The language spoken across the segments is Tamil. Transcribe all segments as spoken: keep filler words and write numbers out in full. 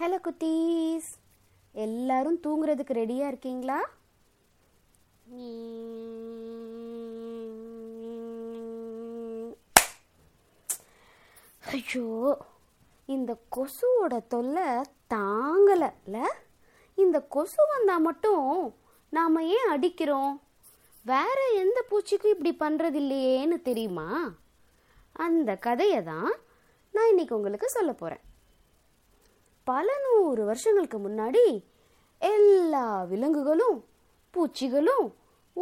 ஹலோ குட்டீஸ், எல்லாரும் தூங்குறதுக்கு ரெடியாக இருக்கீங்களா? ஐயோ, இந்த கொசுவோட தொல்லை தாங்கலைல. இந்த கொசு வந்தால் மட்டும் நாம் ஏன் அடிக்கிறோம்? வேற எந்த பூச்சிக்கும் இப்படி பண்ணுறது இல்லையேன்னு தெரியுமா? அந்த கதையை தான் நான் இன்னைக்கு உங்களுக்கு சொல்ல போகிறேன். பல நூறு வருஷங்களுக்கு முன்னாடி எல்லா விலங்குகளும் பூச்சிகளும்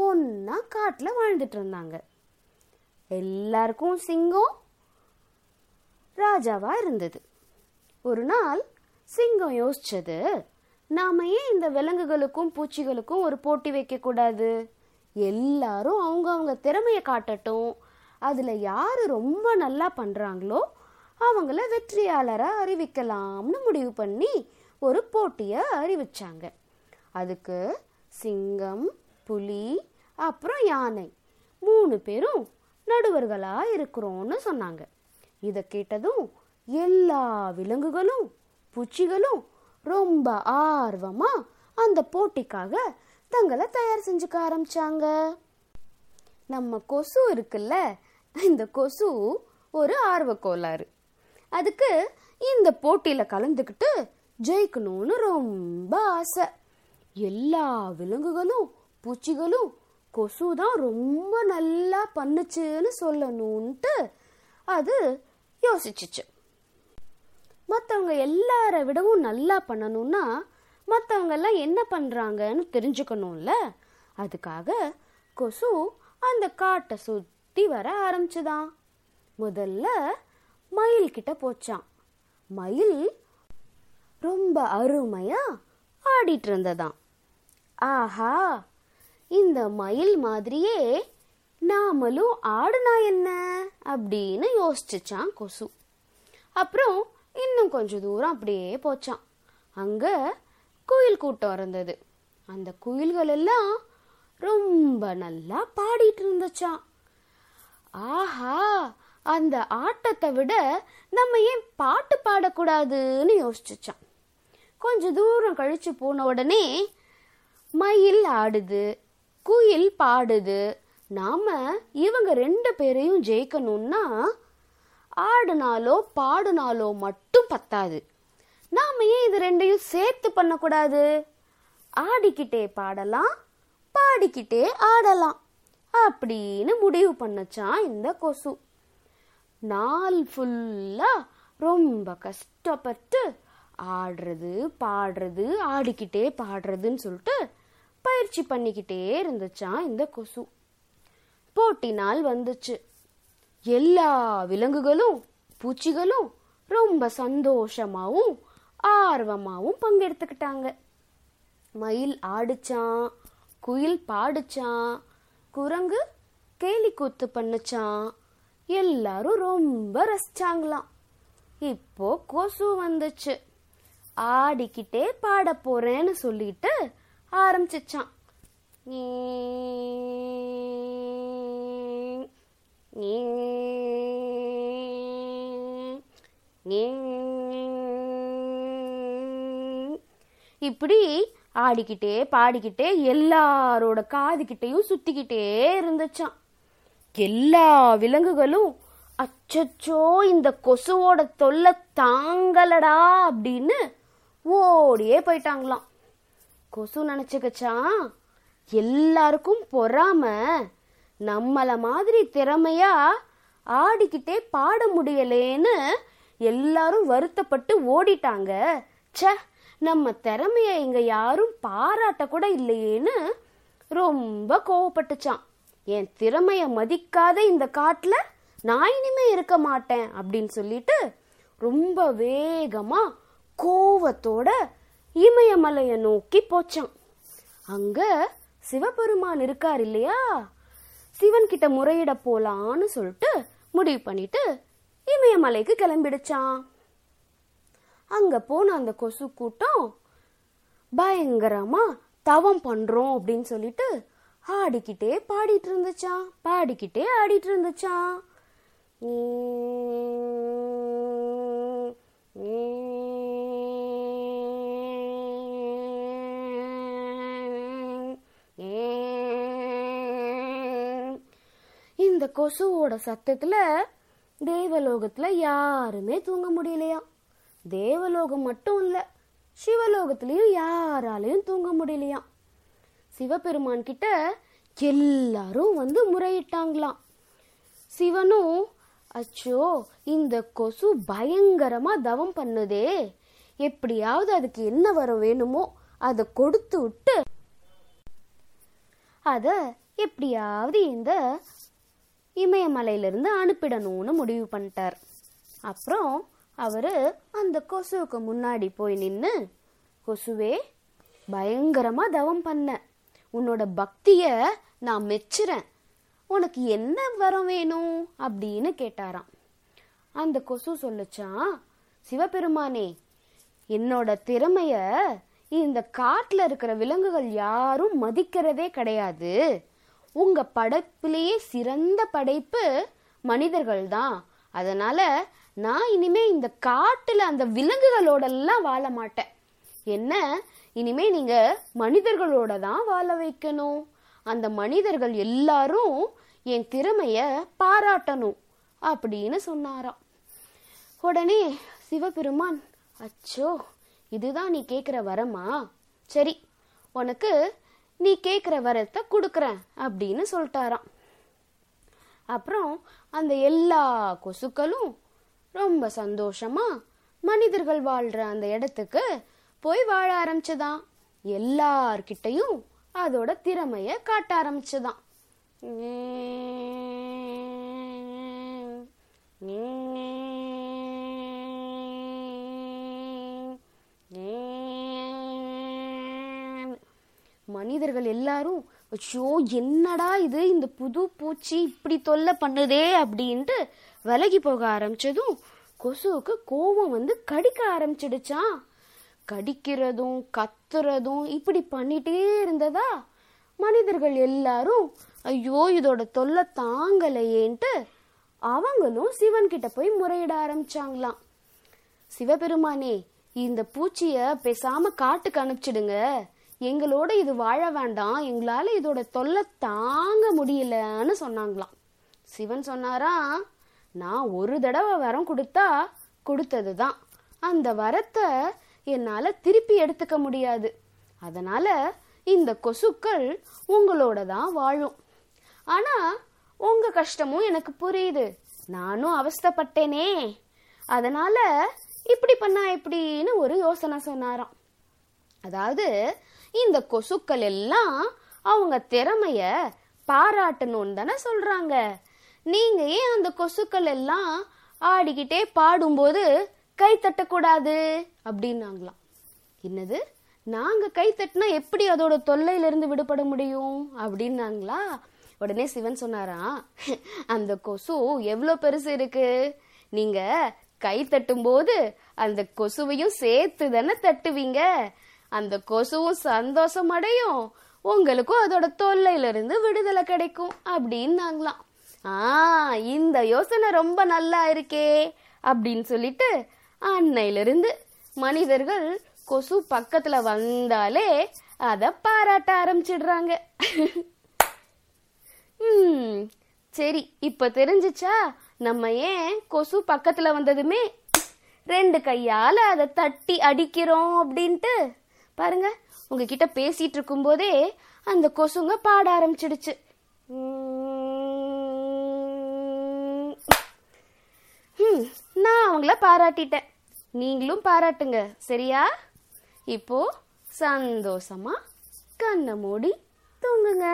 ஒன்றா காட்டில் வாழ்ந்துட்டு இருந்தாங்க. எல்லாருக்கும் சிங்கம் ராஜாவாக இருந்தது. ஒரு நாள் சிங்கம் யோசிச்சது, நாம் ஏன் இந்த விலங்குகளுக்கும் பூச்சிகளுக்கும் ஒரு போட்டி வைக்கக்கூடாது? எல்லாரும் அவங்க அவங்க திறமையை காட்டட்டும், அதில் யார் ரொம்ப நல்லா பண்ணுறாங்களோ அவங்கள வெற்றியாளராக அறிவிக்கலாம்னு முடிவு பண்ணி ஒரு போட்டியை அறிவிச்சாங்க. அதுக்கு சிங்கம், புலி, அப்புறம் யானை மூணு பேரும் நடுவர்களாக இருக்கிறோன்னு சொன்னாங்க. இதை கேட்டதும் எல்லா விலங்குகளும் பூச்சிகளும் ரொம்ப ஆர்வமாக அந்த போட்டிக்காக தங்களை தயார் செஞ்சுக்க ஆரம்பித்தாங்க. நம்ம கொசு இருக்குல்ல, இந்த கொசு ஒரு ஆர்வக்கோளாறு. அதுக்கு இந்த போட்டியில் கலந்துக்கிட்டு ஜெயிக்கணும்னு ரொம்ப ஆசை. எல்லா விலங்குகளும் பூச்சிகளும் கொசு தான் ரொம்ப நல்லா பண்ணுச்சுன்னு சொல்லணும்ன்ட்டு அது யோசிச்சுச்சு. மற்றவங்க எல்லாரை விடவும் நல்லா பண்ணணும்னா மற்றவங்கெல்லாம் என்ன பண்ணுறாங்கன்னு தெரிஞ்சுக்கணும்ல. அதுக்காக கொசு அந்த காட்டை சுற்றி வர ஆரம்பிச்சுதான். முதல்ல மயில் கிட்ட போச்சான். மயில் ரொம்ப அருமையா ஆடிட்டு இருந்ததாம். ஆஹா, இந்த மயில் மாதிரியே நாமளும் ஆடுனா என்ன அப்படின்னு யோசிச்சுச்சான் கொசு. அப்புறம் இன்னும் கொஞ்சம் தூரம் அப்படியே போச்சான். அங்க குயில் கூட்டம் இருந்தது. அந்த குயில்கள் எல்லாம் ரொம்ப நல்லா பாடிட்டு இருந்துச்சான். ஆஹா, அந்த ஆட்டத்தை விட நம்ம ஏன் பாட்டு பாடக்கூடாதுன்னு யோசிச்சுச்சான். கொஞ்ச தூரம் கழிச்சு போன உடனே மயில் ஆடுது, குயில் பாடுது, நாம இவங்க ரெண்டு பேரையும் ஜெயிக்கணும்னா ஆடுனாலோ பாடுனாலோ மட்டும் பத்தாது, நாம ஏன் இது ரெண்டையும் சேர்த்து பண்ணக்கூடாது? ஆடிக்கிட்டே பாடலாம், பாடிக்கிட்டே ஆடலாம் அப்படின்னு முடிவு பண்ணச்சான் இந்த கொசு. நாள் ஃபுல்லா ரொம்ப கஷ்டப்பட்டு ஆடுறது பாடுறது ஆடிக்கிட்டே பாடுறதுன்னு சொல்லிட்டு பயிற்சி பண்ணிக்கிட்டே இருந்துச்சான் இந்த கொசு. போட்டி நாள் வந்துச்சு. எல்லா விலங்குகளும் பூச்சிகளும் ரொம்ப சந்தோஷமாகவும் ஆர்வமாகவும் பங்கெடுத்துக்கிட்டாங்க. மயில் ஆடிச்சான், குயில் பாடிச்சான், குரங்கு கேலி கூத்து பண்ணுச்சான். எல்லாரும் ரொம்ப ரசிச்சாங்களாம். இப்போ கொசு வந்துச்சு. ஆடிக்கிட்டே பாட போறேன்னு சொல்லிட்டு ஆரம்பிச்சிச்சான். இப்படி ஆடிக்கிட்டே பாடிக்கிட்டே எல்லாரோட காதுகிட்டையும் சுத்திக்கிட்டே இருந்துச்சான். எல்லா விலங்குகளும் அச்சச்சோ, இந்த கொசுவோட தொல்லை தாங்கலடா அப்படின்னு ஓடியே போயிட்டாங்களாம். கொசு நினச்சிக்கச்சான், எல்லாருக்கும் பொறாம, நம்மளை மாதிரி திறமையா ஆடிக்கிட்டே பாட முடியலேன்னு எல்லாரும் வருத்தப்பட்டு ஓடிட்டாங்க. சே, நம்ம திறமைய இங்க யாரும் பாராட்ட கூட இல்லையேன்னு ரொம்ப கோவப்பட்டுச்சான். என் திறமைய மதிக்காத இந்த காட்டுல நான் இனிமே இருக்க மாட்டேன் அப்படின்னு சொல்லிட்டு ரொம்ப வேகமா கோவத்தோட இமயமலையை நோக்கி போச்சான். அங்க சிவபெருமான் இருக்கார் இல்லையா, சிவன் கிட்ட முறையிட போலான்னு சொல்லிட்டு முடிவு பண்ணிட்டு இமயமலைக்கு கிளம்பிடுச்சான். அங்க போன அந்த கொசு கூட்டம் பயங்கரமா தவம் பண்றோம் அப்படின்னு சொல்லிட்டு ஆடிக்கிட்டே பாடிட்டு இருந்துச்சான், பாடிக்கிட்டே ஆடிட்டு இருந்துச்சான். இந்த கொசுவோட சத்தத்துல தேவலோகத்துல யாருமே தூங்க முடியலையா. தேவலோகம் மட்டும் இல்ல, சிவலோகத்திலயும் யாராலையும் தூங்க முடியலையா. சிவபெருமான் கிட்ட எல்லாரும் வந்து முறையிட்டாங்களாம். சிவனும், அச்சோ இந்த கொசு பயங்கரமா தவம் பண்ணுதே, எப்படியாவது அதுக்கு என்ன வர வேணுமோ அதை கொடுத்து விட்டு அத எப்படியாவது இந்த இமயமலையிலிருந்து அனுப்பிடணும்னு முடிவு பண்ணிட்டார். அப்புறம் அவரு அந்த கொசுவுக்கு முன்னாடி போய் நின்று, கொசுவே பயங்கரமா தவம் பண்ண, உன்னோட பக்திய நான் மெச்சுறேன், உனக்கு என்ன வரம் வேணும் அப்படின்னு கேட்டாராம். அந்த கொசு சொல்லுச்சான், சிவபெருமானே என்னோட திறமைய இந்த காட்டுல இருக்கிற விலங்குகள் யாரும் மதிக்கிறதே கிடையாது, உங்க படைப்பிலேயே சிறந்த படைப்பு மனிதர்கள் தான், அதனால நான் இனிமே இந்த காட்டுல அந்த விலங்குகளோட எல்லாம் வாழ மாட்டேன், என்ன இனிமே நீங்க மனிதர்களோட தான் வாழ வைக்கணும், அந்த மனிதர்கள் எல்லாரும் என் திறமைய பாராட்டணும் அப்படின்னு சொன்னாராம். உடனே சிவபெருமான், அச்சோ இதுதான் நீ கேட்குற வரமா, சரி உனக்கு நீ கேட்குற வரத்தை கொடுக்குறேன் அப்படின்னு சொல்லிட்டாராம். அப்புறம் அந்த எல்லா கொசுக்களும் ரொம்ப சந்தோஷமா மனிதர்கள் வாழ்ற அந்த இடத்துக்கு போய் வாழ ஆரம்பிச்சதான், எல்லார்கிட்டையும் அதோட திறமைய காட்ட ஆரம்பிச்சதான். மனிதர்கள் எல்லாரும், ஐயோ என்னடா இது இந்த புது பூச்சி இப்படி தொல்லை பண்ணுதே அப்படின்ட்டு விலகி போக ஆரம்பிச்சதும் கொசுவுக்கு கோபம் வந்து கடிக்க ஆரம்பிச்சிடுச்சான். கடிக்கிறதும் கத்துறதும் இப்படி பண்ணிட்டே இருந்ததா மனிதர்கள் எல்லாரும், ஐயோ இதோட தொல்லை தாங்கலையேன்ட்டு அவங்களும் சிவன் கிட்ட போய் முறையிட ஆரம்பிச்சாங்களாம். சிவபெருமானே இந்த பூச்சிய பேசாம காட்டுக்கு அனுப்பிச்சிடுங்க, எங்களோட இது வாழ வேண்டாம், எங்களால இதோட தொல்லை தாங்க முடியலன்னு சொன்னாங்களாம். சிவன் சொன்னாரா, நான் ஒரு தடவை வரம் கொடுத்தா கொடுத்ததுதான், அந்த வரத்தை என்னால திருப்பி எடுத்துக்க முடியாது, அதனால இந்த கொசுக்கள் உங்களோட தான் வாழும், ஆனா உங்க கஷ்டமும் எனக்கு புரியுது, நானும் அவஸ்தைப்பட்டேனே, அதனால இப்படி பண்ணா எப்படின்னு ஒரு யோசனை சொன்னாராம். அதாவது இந்த கொசுக்கள் எல்லாம் அவங்க திறமைய பாராட்டணும்னு தானே சொல்றாங்க, நீங்க ஏன் அந்த கொசுக்கள் எல்லாம் ஆடிக்கிட்டே பாடும்போது கை தட்டக்கூடாது அப்படின்னாங்களாம். என்னது, நாங்க கை தட்டினா எப்படி அதோட தொல்லையிலிருந்து விடுபட முடியும் அப்படின்னாங்களா. உடனே சிவன் சொன்னாராம், அந்த கொசு எவ்வளோ பெருசு இருக்கு, நீங்க கை தட்டும் போது அந்த கொசுவையும் சேர்த்து தானே தட்டுவீங்க, அந்த கொசுவும் சந்தோஷம் அடையும், உங்களுக்கும் அதோட தொல்லையில இருந்து விடுதலை கிடைக்கும் அப்படின்னாங்களாம். ஆ இந்த யோசனை ரொம்ப நல்லா இருக்கே அப்படின்னு சொல்லிட்டு அன்னையிலிருந்து மனிதர்கள் கொசு பக்கத்துல வந்தாலே அத பாராட்ட ஆரம்பிச்சிடுறாங்க. ம் சரி, இப்ப தெரிஞ்சிச்சா நம்ம ஏன் கொசு பக்கத்துல வந்ததுமே ரெண்டு கையால அதை தட்டி அடிக்கிறோம் அப்படின்ட்டு. பாருங்க, உங்ககிட்ட பேசிட்டு இருக்கும் போதே அந்த கொசுங்க பாட ஆரம்பிச்சிடுச்சு. நான் அவங்கள பாராட்டிட்டேன், நீங்களும் பாராட்டுங்க சரியா. இப்போ சந்தோஷமா கண்ணை மூடி தூங்குங்க.